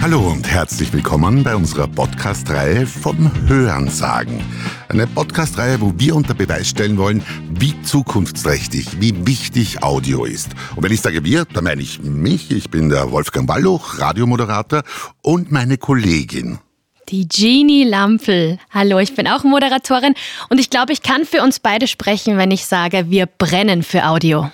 Hallo und herzlich willkommen bei unserer Podcast-Reihe vom Hörensagen. Eine Podcast-Reihe, wo wir unter Beweis stellen wollen, wie zukunftsträchtig, wie wichtig Audio ist. Und wenn ich sage wir, dann meine ich mich. Ich bin der Wolfgang Walloch, Radiomoderator, und meine Kollegin. Die Jeannie Lampel. Hallo, ich bin auch Moderatorin und ich glaube, ich kann für uns beide sprechen, wenn ich sage, wir brennen für Audio.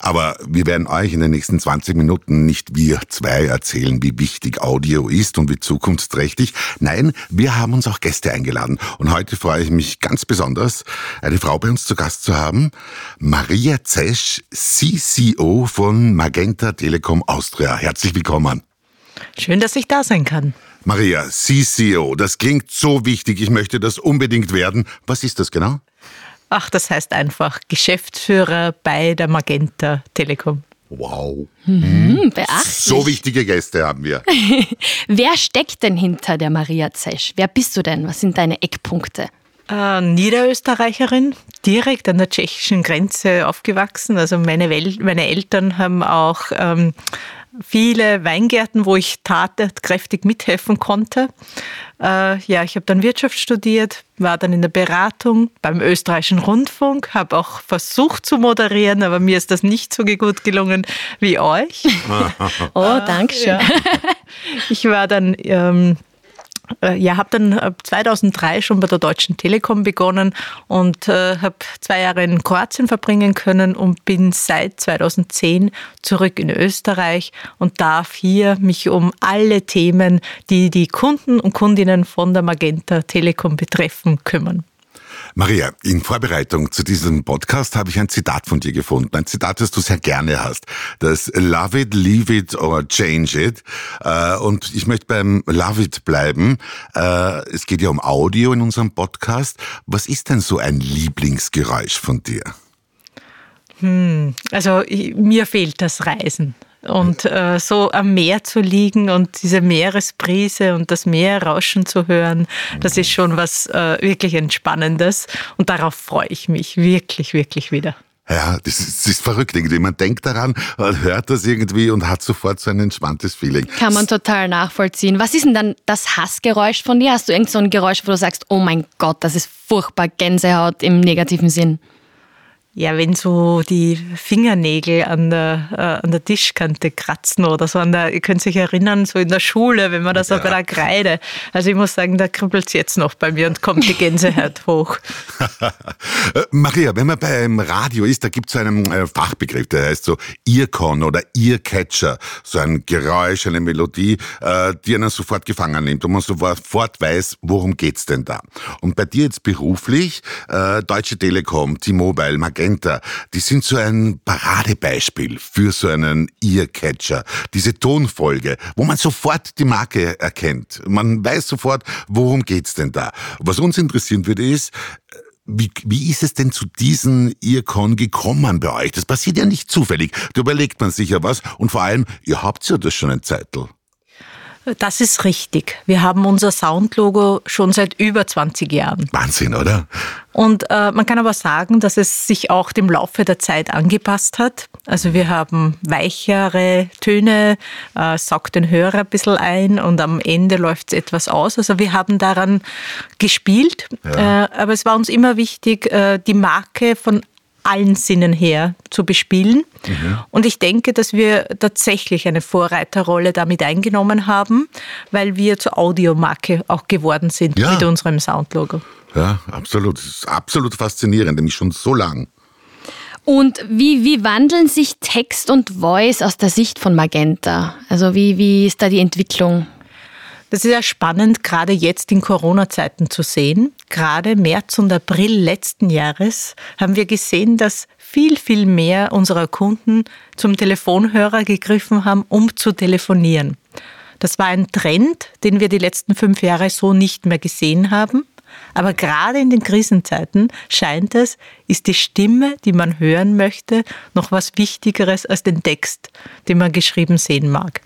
Aber wir werden euch in den nächsten 20 Minuten nicht wir zwei erzählen, wie wichtig Audio ist und wie zukunftsträchtig. Nein, wir haben uns auch Gäste eingeladen. Und heute freue ich mich ganz besonders, eine Frau bei uns zu Gast zu haben. Maria Zesch, CCO von Magenta Telekom Austria. Herzlich willkommen. Schön, dass ich da sein kann. Maria, CCO, das klingt so wichtig. Ich möchte das unbedingt werden. Was ist das genau? Ach, das heißt einfach Geschäftsführer bei der Magenta Telekom. Wow. Mhm, beachtlich. So wichtige Gäste haben wir. Wer steckt denn hinter der Maria Zesch? Wer bist du denn? Was sind deine Eckpunkte? Niederösterreicherin, direkt an der tschechischen Grenze aufgewachsen. Also meine Eltern haben auch viele Weingärten, wo ich tatkräftig mithelfen konnte. Ich habe dann Wirtschaft studiert, war dann in der Beratung beim österreichischen Rundfunk, habe auch versucht zu moderieren, aber mir ist das nicht so gut gelungen wie euch. Oh, danke schön. Ja. Ich war dann... habe dann 2003 schon bei der Deutschen Telekom begonnen und habe 2 Jahre in Kroatien verbringen können und bin seit 2010 zurück in Österreich und darf hier mich um alle Themen, die die Kunden und Kundinnen von der Magenta Telekom betreffen, kümmern. Maria, in Vorbereitung zu diesem Podcast habe ich ein Zitat von dir gefunden. Ein Zitat, das du sehr gerne hast. Das Love it, leave it or change it. Und ich möchte beim Love it bleiben. Es geht ja um Audio in unserem Podcast. Was ist denn so ein Lieblingsgeräusch von dir? Mir fehlt das Reisen. Und so am Meer zu liegen und diese Meeresbrise und das Meer rauschen zu hören, das ist schon was wirklich Entspannendes. Und darauf freue ich mich wirklich, wirklich wieder. Ja, das ist verrückt irgendwie. Man denkt daran, man hört das irgendwie und hat sofort so ein entspanntes Feeling. Kann man total nachvollziehen. Was ist denn dann das Hassgeräusch von dir? Hast du irgend so ein Geräusch, wo du sagst, oh mein Gott, das ist furchtbar, Gänsehaut im negativen Sinn? Ja, wenn so die Fingernägel an der Tischkante kratzen oder so, ihr könnt sich erinnern, so in der Schule, wenn man das bei der Kreide, also ich muss sagen, da kribbelt es jetzt noch bei mir und kommt die Gänsehaut hoch. Maria, wenn man beim Radio ist, da gibt es einen Fachbegriff, der heißt so Earcon oder Earcatcher, so ein Geräusch, eine Melodie, die einen sofort gefangen nimmt und man sofort weiß, worum geht's denn da. Und bei dir jetzt beruflich, Deutsche Telekom, T-Mobile, Magenta, die sind so ein Paradebeispiel für so einen Earcatcher. Diese Tonfolge, wo man sofort die Marke erkennt. Man weiß sofort, worum geht's denn da. Was uns interessieren würde ist, wie ist es denn zu diesen Earcon gekommen bei euch? Das passiert ja nicht zufällig. Da überlegt man sich ja was und vor allem, ihr habt ja das schon ein Zeitl. Das ist richtig. Wir haben unser Soundlogo schon seit über 20 Jahren. Wahnsinn, oder? Und man kann aber sagen, dass es sich auch dem Laufe der Zeit angepasst hat. Also wir haben weichere Töne, saugt den Hörer ein bisschen ein und am Ende läuft es etwas aus. Also wir haben daran gespielt, aber es war uns immer wichtig, die Marke von allen Sinnen her zu bespielen. Mhm. Und ich denke, dass wir tatsächlich eine Vorreiterrolle damit eingenommen haben, weil wir zur Audiomarke auch geworden sind mit unserem Soundlogo. Ja, absolut. Das ist absolut faszinierend, nämlich schon so lang. Und wie wandeln sich Text und Voice aus der Sicht von Magenta? Also wie ist da die Entwicklung? Das ist ja spannend, gerade jetzt in Corona-Zeiten zu sehen. Gerade März und April letzten Jahres haben wir gesehen, dass viel, viel mehr unserer Kunden zum Telefonhörer gegriffen haben, um zu telefonieren. Das war ein Trend, den wir die letzten 5 Jahre so nicht mehr gesehen haben. Aber gerade in den Krisenzeiten scheint es, ist die Stimme, die man hören möchte, noch was Wichtigeres als den Text, den man geschrieben sehen mag.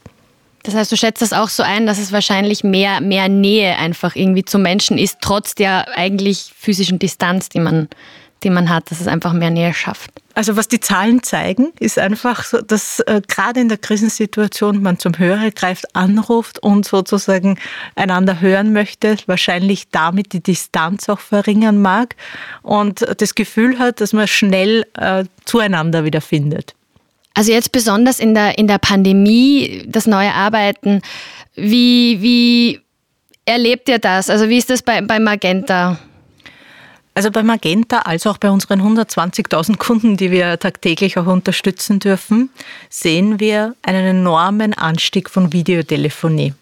Das heißt, du schätzt das auch so ein, dass es wahrscheinlich mehr Nähe einfach irgendwie zu Menschen ist, trotz der eigentlich physischen Distanz, die man hat, dass es einfach mehr Nähe schafft. Also was die Zahlen zeigen, ist einfach so, dass gerade in der Krisensituation man zum Hörer greift, anruft und sozusagen einander hören möchte, wahrscheinlich damit die Distanz auch verringern mag und das Gefühl hat, dass man schnell zueinander wieder findet. Also jetzt besonders in der Pandemie, das neue Arbeiten, wie erlebt ihr das? Also wie ist das bei Magenta? Also bei Magenta, als auch bei unseren 120.000 Kunden, die wir tagtäglich auch unterstützen dürfen, sehen wir einen enormen Anstieg von Videotelefonie.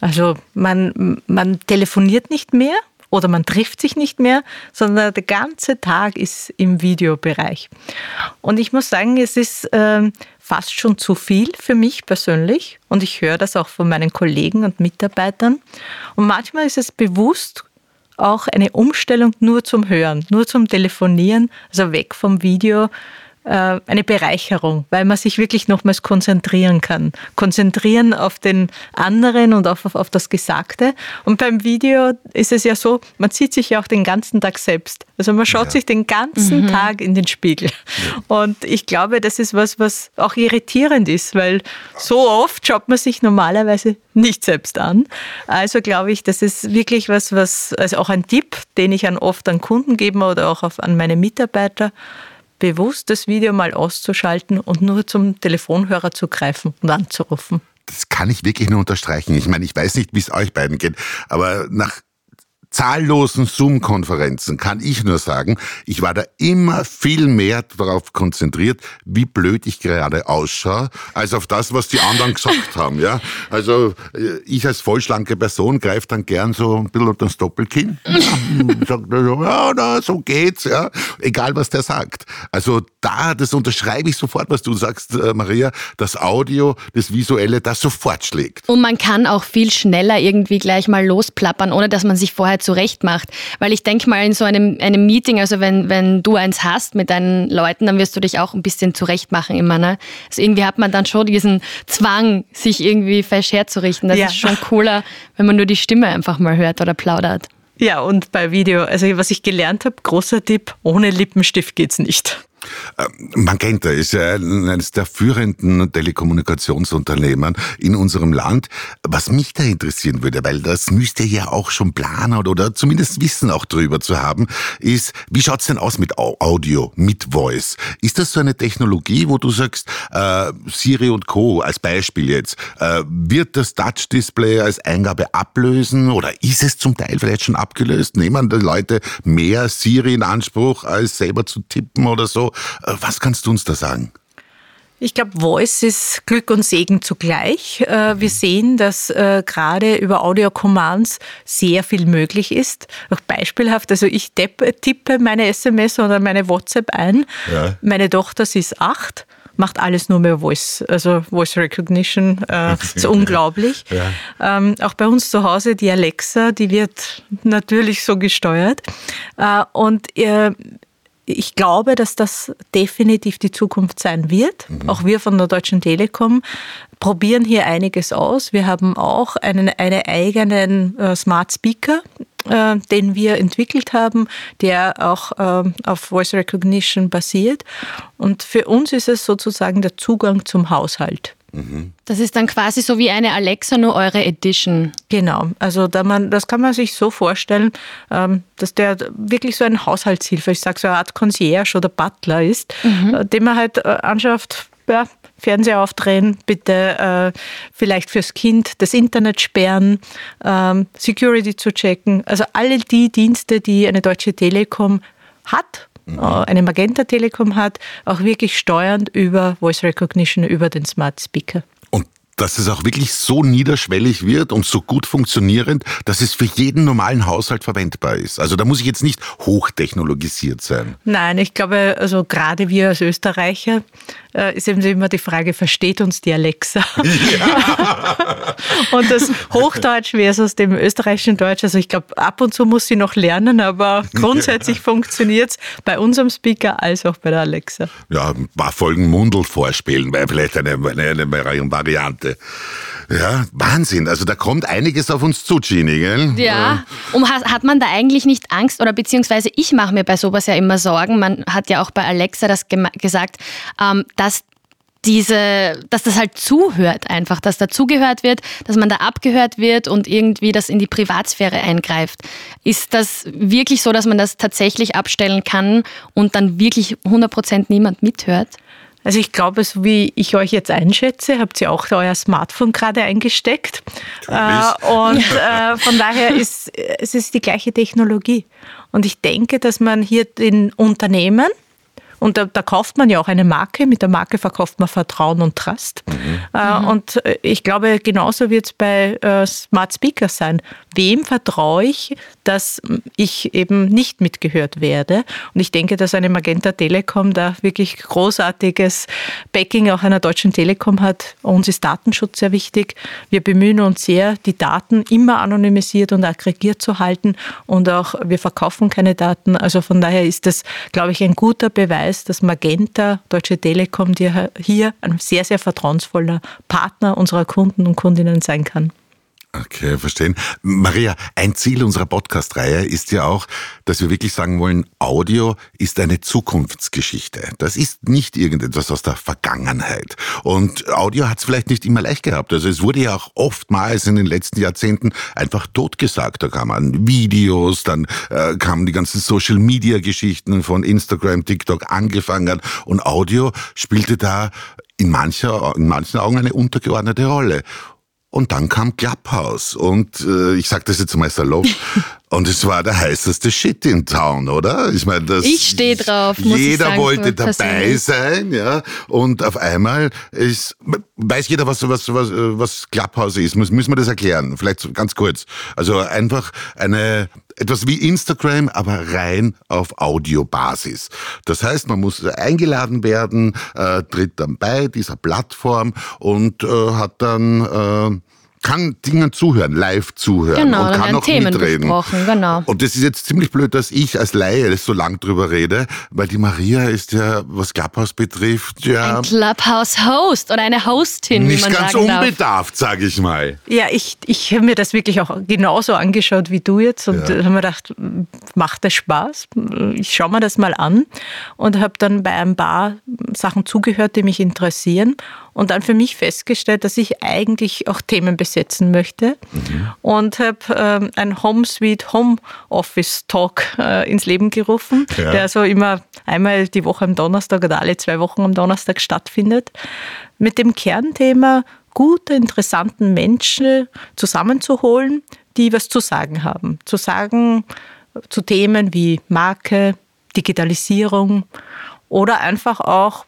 Also man telefoniert nicht mehr oder man trifft sich nicht mehr, sondern der ganze Tag ist im Videobereich. Und ich muss sagen, es ist fast schon zu viel für mich persönlich und ich höre das auch von meinen Kollegen und Mitarbeitern. Und manchmal ist es bewusst auch eine Umstellung nur zum Hören, nur zum Telefonieren, also weg vom Video, eine Bereicherung, weil man sich wirklich nochmals konzentrieren kann. Konzentrieren auf den anderen und auf das Gesagte. Und beim Video ist es ja so, man sieht sich ja auch den ganzen Tag selbst. Also man schaut sich den ganzen Tag in den Spiegel. Ja. Und ich glaube, das ist was auch irritierend ist, weil so oft schaut man sich normalerweise nicht selbst an. Also glaube ich, das ist wirklich also auch ein Tipp, den ich oft an Kunden gebe oder auch an meine Mitarbeiter, bewusst das Video mal auszuschalten und nur zum Telefonhörer zu greifen und anzurufen. Das kann ich wirklich nur unterstreichen. Ich meine, ich weiß nicht, wie es euch beiden geht, aber nach zahllosen Zoom-Konferenzen kann ich nur sagen, ich war da immer viel mehr darauf konzentriert, wie blöd ich gerade ausschaue, als auf das, was die anderen gesagt haben. Ja? Also ich als vollschlanke Person greife dann gern so ein bisschen auf das Doppelkinn und sage, ja, so geht's, ja? Egal was der sagt. Also das unterschreibe ich sofort, was du sagst, Maria, das Audio, das Visuelle, das sofort schlägt. Und man kann auch viel schneller irgendwie gleich mal losplappern, ohne dass man sich vorher zurecht macht. Weil ich denke mal, in so einem Meeting, also wenn du eins hast mit deinen Leuten, dann wirst du dich auch ein bisschen zurecht machen immer, ne? Also irgendwie hat man dann schon diesen Zwang, sich irgendwie falsch herzurichten. Das ist schon cooler, wenn man nur die Stimme einfach mal hört oder plaudert. Ja, und bei Video, also was ich gelernt habe, großer Tipp, ohne Lippenstift geht's nicht. Magenta ist ja eines der führenden Telekommunikationsunternehmen in unserem Land. Was mich da interessieren würde, weil das müsst ihr ja auch schon planen oder zumindest Wissen auch drüber zu haben, ist, wie schaut's denn aus mit Audio, mit Voice? Ist das so eine Technologie, wo du sagst, Siri und Co. als Beispiel jetzt, wird das Touch-Display als Eingabe ablösen oder ist es zum Teil vielleicht schon abgelöst? Nehmen die Leute mehr Siri in Anspruch, als selber zu tippen oder so? Was kannst du uns da sagen? Ich glaube, Voice ist Glück und Segen zugleich. Wir sehen, dass gerade über Audio-Commands sehr viel möglich ist. Auch beispielhaft, also ich tippe meine SMS oder meine WhatsApp ein. Ja. Meine Tochter, sie ist 8, macht alles nur mehr Voice, also Voice Recognition, ist unglaublich. Ja. Auch bei uns zu Hause, die Alexa, die wird natürlich so gesteuert. Ich glaube, dass das definitiv die Zukunft sein wird. Mhm. Auch wir von der Deutschen Telekom probieren hier einiges aus. Wir haben auch einen eigenen Smart Speaker, den wir entwickelt haben, der auch auf Voice Recognition basiert. Und für uns ist es sozusagen der Zugang zum Haushalt. Das ist dann quasi so wie eine Alexa, nur eure Edition. Genau, also das kann man sich so vorstellen, dass der wirklich so eine Haushaltshilfe, ich sage so eine Art Concierge oder Butler ist, den man halt anschafft, ja, Fernseher aufdrehen, bitte vielleicht fürs Kind das Internet sperren, Security zu checken, also alle die Dienste, die eine Deutsche Telekom hat, eine Magenta Telekom hat, auch wirklich steuernd über Voice Recognition, über den Smart Speaker. Und dass es auch wirklich so niederschwellig wird und so gut funktionierend, dass es für jeden normalen Haushalt verwendbar ist. Also da muss ich jetzt nicht hochtechnologisiert sein. Nein, ich glaube, also gerade wir als Österreicher, ist eben immer die Frage, versteht uns die Alexa? Ja. Und das Hochdeutsch versus dem österreichischen Deutsch, also ich glaube, ab und zu muss sie noch lernen, aber grundsätzlich funktioniert es bei unserem Speaker als auch bei der Alexa. Ja, ein paar Folgen Mundl vorspielen, weil vielleicht eine Variante. Ja, Wahnsinn. Also da kommt einiges auf uns zu, Gini, gell? Ja, hat man da eigentlich nicht Angst? Oder beziehungsweise ich mache mir bei sowas ja immer Sorgen. Man hat ja auch bei Alexa das gesagt, dass das halt zuhört einfach, dass dazugehört wird, dass man da abgehört wird und irgendwie das in die Privatsphäre eingreift. Ist das wirklich so, dass man das tatsächlich abstellen kann und dann wirklich 100% niemand mithört? Also ich glaube, so wie ich euch jetzt einschätze, habt ihr auch euer Smartphone gerade eingesteckt. Von daher ist es die gleiche Technologie. Und ich denke, dass man hier den Unternehmen, und da kauft man ja auch eine Marke, mit der Marke verkauft man Vertrauen und Trust. Und ich glaube, genauso wird es bei Smart Speakers sein. Wem vertraue ich, dass ich eben nicht mitgehört werde? Und ich denke, dass eine Magenta Telekom da wirklich großartiges Backing auch einer Deutschen Telekom hat. Uns ist Datenschutz sehr wichtig. Wir bemühen uns sehr, die Daten immer anonymisiert und aggregiert zu halten. Und auch wir verkaufen keine Daten. Also von daher ist das, glaube ich, ein guter Beweis, dass Magenta, Deutsche Telekom, die hier ein sehr, sehr vertrauensvoller Partner unserer Kunden und Kundinnen sein kann. Okay, verstehen. Maria, ein Ziel unserer Podcast-Reihe ist ja auch, dass wir wirklich sagen wollen, Audio ist eine Zukunftsgeschichte. Das ist nicht irgendetwas aus der Vergangenheit. Und Audio hat es vielleicht nicht immer leicht gehabt. Also es wurde ja auch oftmals in den letzten Jahrzehnten einfach totgesagt. Da kamen Videos, dann kamen die ganzen Social-Media-Geschichten von Instagram, TikTok angefangen hat. Und Audio spielte da in manchen Augen eine untergeordnete Rolle. Und dann kam Clubhouse und ich sage das jetzt mal salopp, und es war der heißeste Shit in Town, oder? Ich meine, ich stehe drauf, muss ich sagen. Jeder wollte dabei sein, ja. Und auf einmal weiß jeder, was Clubhouse ist. Müssen wir das erklären? Vielleicht ganz kurz. Also einfach etwas wie Instagram, aber rein auf Audiobasis. Das heißt, man muss eingeladen werden, tritt dann bei dieser Plattform und hat dann kann Dingen zuhören, live zuhören, genau, und kann auch Themen mitreden. Genau. Und das ist jetzt ziemlich blöd, dass ich als Laie so lang drüber rede, weil die Maria ist ja, was Clubhouse betrifft, ja... Ein Clubhouse-Host oder eine Hostin, wie man sagen darf. Nicht ganz unbedarft, sage ich mal. Ja, ich habe mir das wirklich auch genauso angeschaut wie du jetzt und habe mir gedacht, macht das Spaß? Ich schaue mir das mal an und habe dann bei ein paar Sachen zugehört, die mich interessieren. Und dann für mich festgestellt, dass ich eigentlich auch Themen besetzen möchte und habe ein Home Sweet Home Office Talk ins Leben gerufen, der so immer einmal die Woche am Donnerstag oder alle 2 Wochen am Donnerstag stattfindet, mit dem Kernthema, gute, interessanten Menschen zusammenzuholen, die was zu sagen haben. Zu sagen zu Themen wie Marke, Digitalisierung oder einfach auch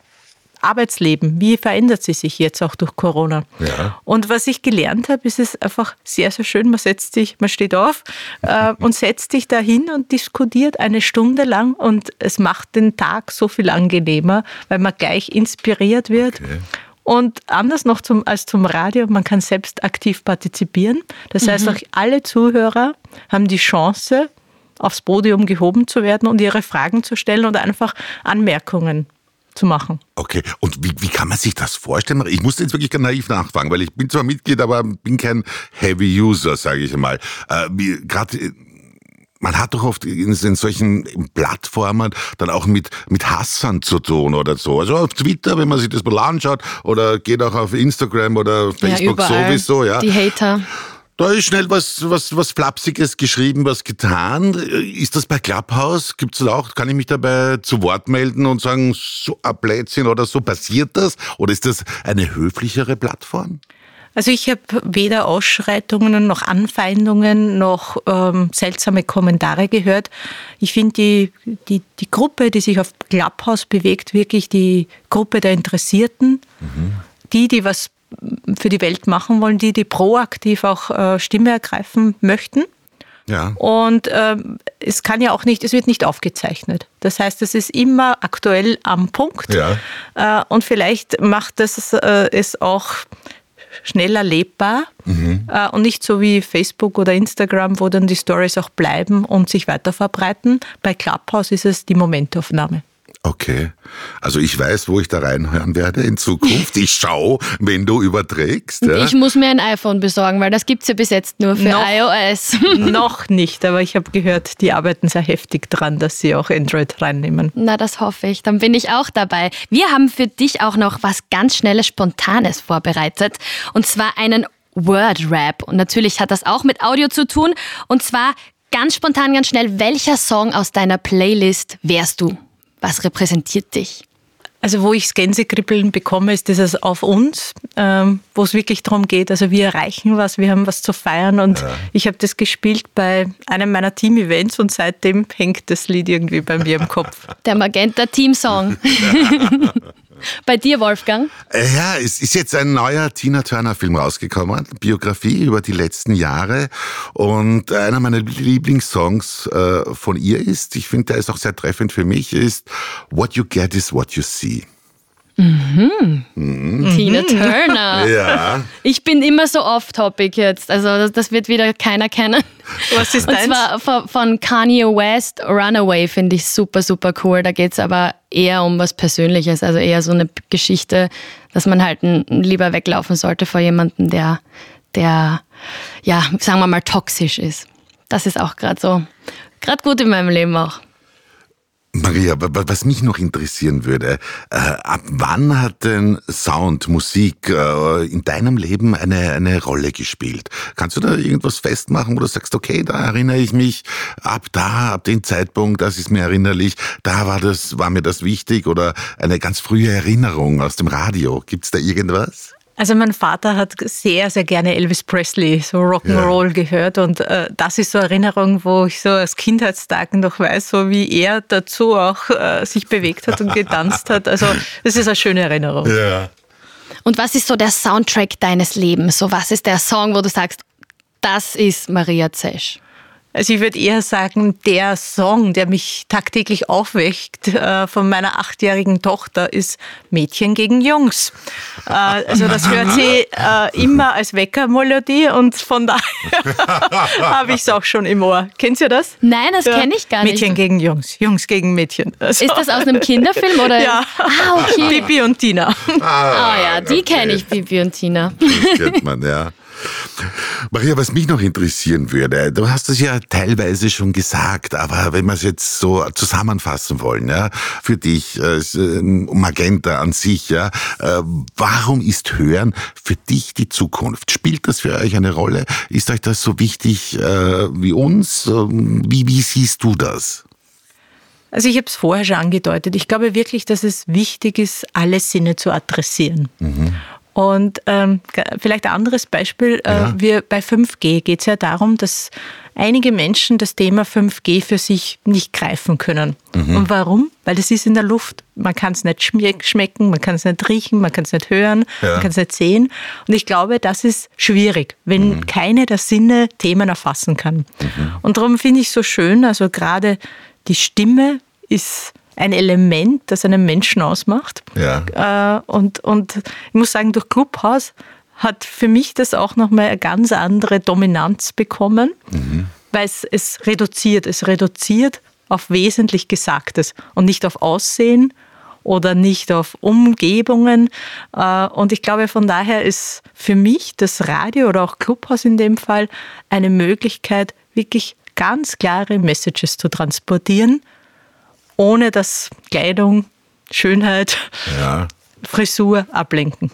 Arbeitsleben, wie verändert sie sich jetzt auch durch Corona? Ja. Und was ich gelernt habe, ist es einfach sehr, sehr schön, man steht auf und setzt sich da hin und diskutiert 1 Stunde lang und es macht den Tag so viel angenehmer, weil man gleich inspiriert wird. Okay. Und anders noch als zum Radio, man kann selbst aktiv partizipieren. Das heißt, auch alle Zuhörer haben die Chance, aufs Podium gehoben zu werden und ihre Fragen zu stellen oder einfach Anmerkungen zu machen. Okay, und wie kann man sich das vorstellen? Ich muss jetzt wirklich ganz naiv nachfragen, weil ich bin zwar Mitglied, aber bin kein Heavy User, sage ich mal. Man hat doch oft in solchen Plattformen dann auch mit Hassern zu tun oder so. Also auf Twitter, wenn man sich das mal anschaut, oder geht auch auf Instagram oder Facebook sowieso. Ja, die Hater. Da ist schnell was Flapsiges geschrieben, was getan. Ist das bei Clubhouse? Gibt's das auch? Kann ich mich dabei zu Wort melden und sagen, so ein Blödsinn oder so? Passiert das? Oder ist das eine höflichere Plattform? Also ich habe weder Ausschreitungen noch Anfeindungen noch seltsame Kommentare gehört. Ich finde die Gruppe, die sich auf Clubhouse bewegt, wirklich die Gruppe der Interessierten, die was für die Welt machen wollen, die proaktiv auch Stimme ergreifen möchten. Ja. Und es wird nicht aufgezeichnet. Das heißt, es ist immer aktuell am Punkt. Ja. Und vielleicht macht das es auch schneller lebbar und nicht so wie Facebook oder Instagram, wo dann die Stories auch bleiben und sich weiter verbreiten. Bei Clubhouse ist es die Momentaufnahme. Okay, also ich weiß, wo ich da reinhören werde in Zukunft. Ich schaue, wenn du überträgst. Ja. Ich muss mir ein iPhone besorgen, weil das gibt es ja bis jetzt nur für iOS. Noch nicht, aber ich habe gehört, die arbeiten sehr heftig dran, dass sie auch Android reinnehmen. Na, das hoffe ich. Dann bin ich auch dabei. Wir haben für dich auch noch was ganz Schnelles, Spontanes vorbereitet. Und zwar einen Word-Rap. Und natürlich hat das auch mit Audio zu tun. Und zwar ganz spontan, ganz schnell, welcher Song aus deiner Playlist wärst du? Was repräsentiert dich? Also wo ich das Gänsekribbeln bekomme, ist dieses Auf uns, wo es wirklich darum geht, also wir erreichen was, wir haben was zu feiern und ich habe das gespielt bei einem meiner Team-Events und seitdem hängt das Lied irgendwie bei mir im Kopf. Der Magenta-Team-Song. Bei dir, Wolfgang? Ja, es ist jetzt ein neuer Tina Turner-Film rausgekommen, Biografie über die letzten Jahre und einer meiner Lieblingssongs von ihr ist, ich finde, der ist auch sehr treffend für mich, ist What you get is what you see. Mhm. Mhm. Tina Turner. Ja. Ich bin immer so off-topic jetzt, also das wird wieder keiner kennen. Was ist deins? Und zwar von Kanye West, Runaway, finde ich super, super cool. Da geht es aber eher um was Persönliches, also eher so eine Geschichte, dass man halt lieber weglaufen sollte vor jemandem, der, ja, sagen wir mal, toxisch ist. Das ist auch gerade so, gerade gut in meinem Leben auch. Maria, was mich noch interessieren würde, ab wann hat denn Sound, Musik in deinem Leben eine Rolle gespielt? Kannst du da irgendwas festmachen, wo du sagst, okay, da erinnere ich mich, ab dem Zeitpunkt, das ist mir erinnerlich, da war mir das wichtig oder eine ganz frühe Erinnerung aus dem Radio. Gibt's da irgendwas? Also mein Vater hat sehr, sehr gerne Elvis Presley, so Rock'n'Roll gehört und das ist so eine Erinnerung, wo ich so aus Kindheitstagen noch weiß, so wie er dazu auch sich bewegt hat und getanzt hat. Also das ist eine schöne Erinnerung. Ja. Und was ist so der Soundtrack deines Lebens? So was ist der Song, wo du sagst, das ist Maria Zesch? Also ich würde eher sagen, der Song, der mich tagtäglich aufweckt von meiner 8-jährigen Tochter, ist Mädchen gegen Jungs. Also das hört sie immer als Weckermelodie und von daher habe ich es auch schon im Ohr. Kennst du das? Nein, das kenne ich gar nicht. Mädchen gegen Jungs, Jungs gegen Mädchen. Also. Ist das aus einem Kinderfilm? Oder? Ja, okay. Bibi und Tina. Die kenne ich, Bibi und Tina. Das kennt man, ja. Maria, was mich noch interessieren würde, du hast es ja teilweise schon gesagt, aber wenn wir es jetzt so zusammenfassen wollen, ja, für dich, Magenta an sich, ja, warum ist Hören für dich die Zukunft? Spielt das für euch eine Rolle? Ist euch das so wichtig wie uns? Wie siehst du das? Also ich habe es vorher schon angedeutet. Ich glaube wirklich, dass es wichtig ist, alle Sinne zu adressieren. Mhm. Und vielleicht ein anderes Beispiel, bei 5G geht es ja darum, dass einige Menschen das Thema 5G für sich nicht greifen können. Mhm. Und warum? Weil das ist in der Luft. Man kann es nicht schmecken, man kann es nicht riechen, man kann es nicht hören, man kann es nicht sehen. Und ich glaube, das ist schwierig, wenn keine der Sinne Themen erfassen kann. Mhm. Und darum finde ich es so schön, also gerade die Stimme ist ein Element, das einen Menschen ausmacht. Ja. Und ich muss sagen, durch Clubhouse hat für mich das auch nochmal eine ganz andere Dominanz bekommen, weil es reduziert auf wesentlich Gesagtes und nicht auf Aussehen oder nicht auf Umgebungen. Und ich glaube, von daher ist für mich das Radio oder auch Clubhouse in dem Fall eine Möglichkeit, wirklich ganz klare Messages zu transportieren, ohne dass Kleidung, Schönheit, Frisur ablenken.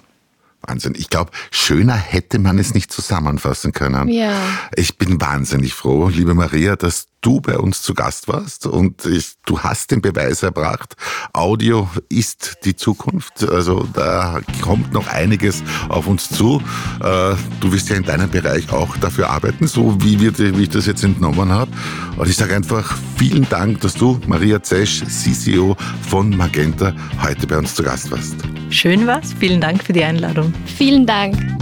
Wahnsinn. Ich glaube, schöner hätte man es nicht zusammenfassen können. Ja. Ich bin wahnsinnig froh, liebe Maria, dass du bei uns zu Gast warst und du hast den Beweis erbracht, Audio ist die Zukunft. Also da kommt noch einiges auf uns zu. Du wirst ja in deinem Bereich auch dafür arbeiten, so wie ich das jetzt entnommen habe. Und ich sage einfach vielen Dank, dass du, Maria Zesch, CCO von Magenta, heute bei uns zu Gast warst. Schön war's. Vielen Dank für die Einladung. Vielen Dank.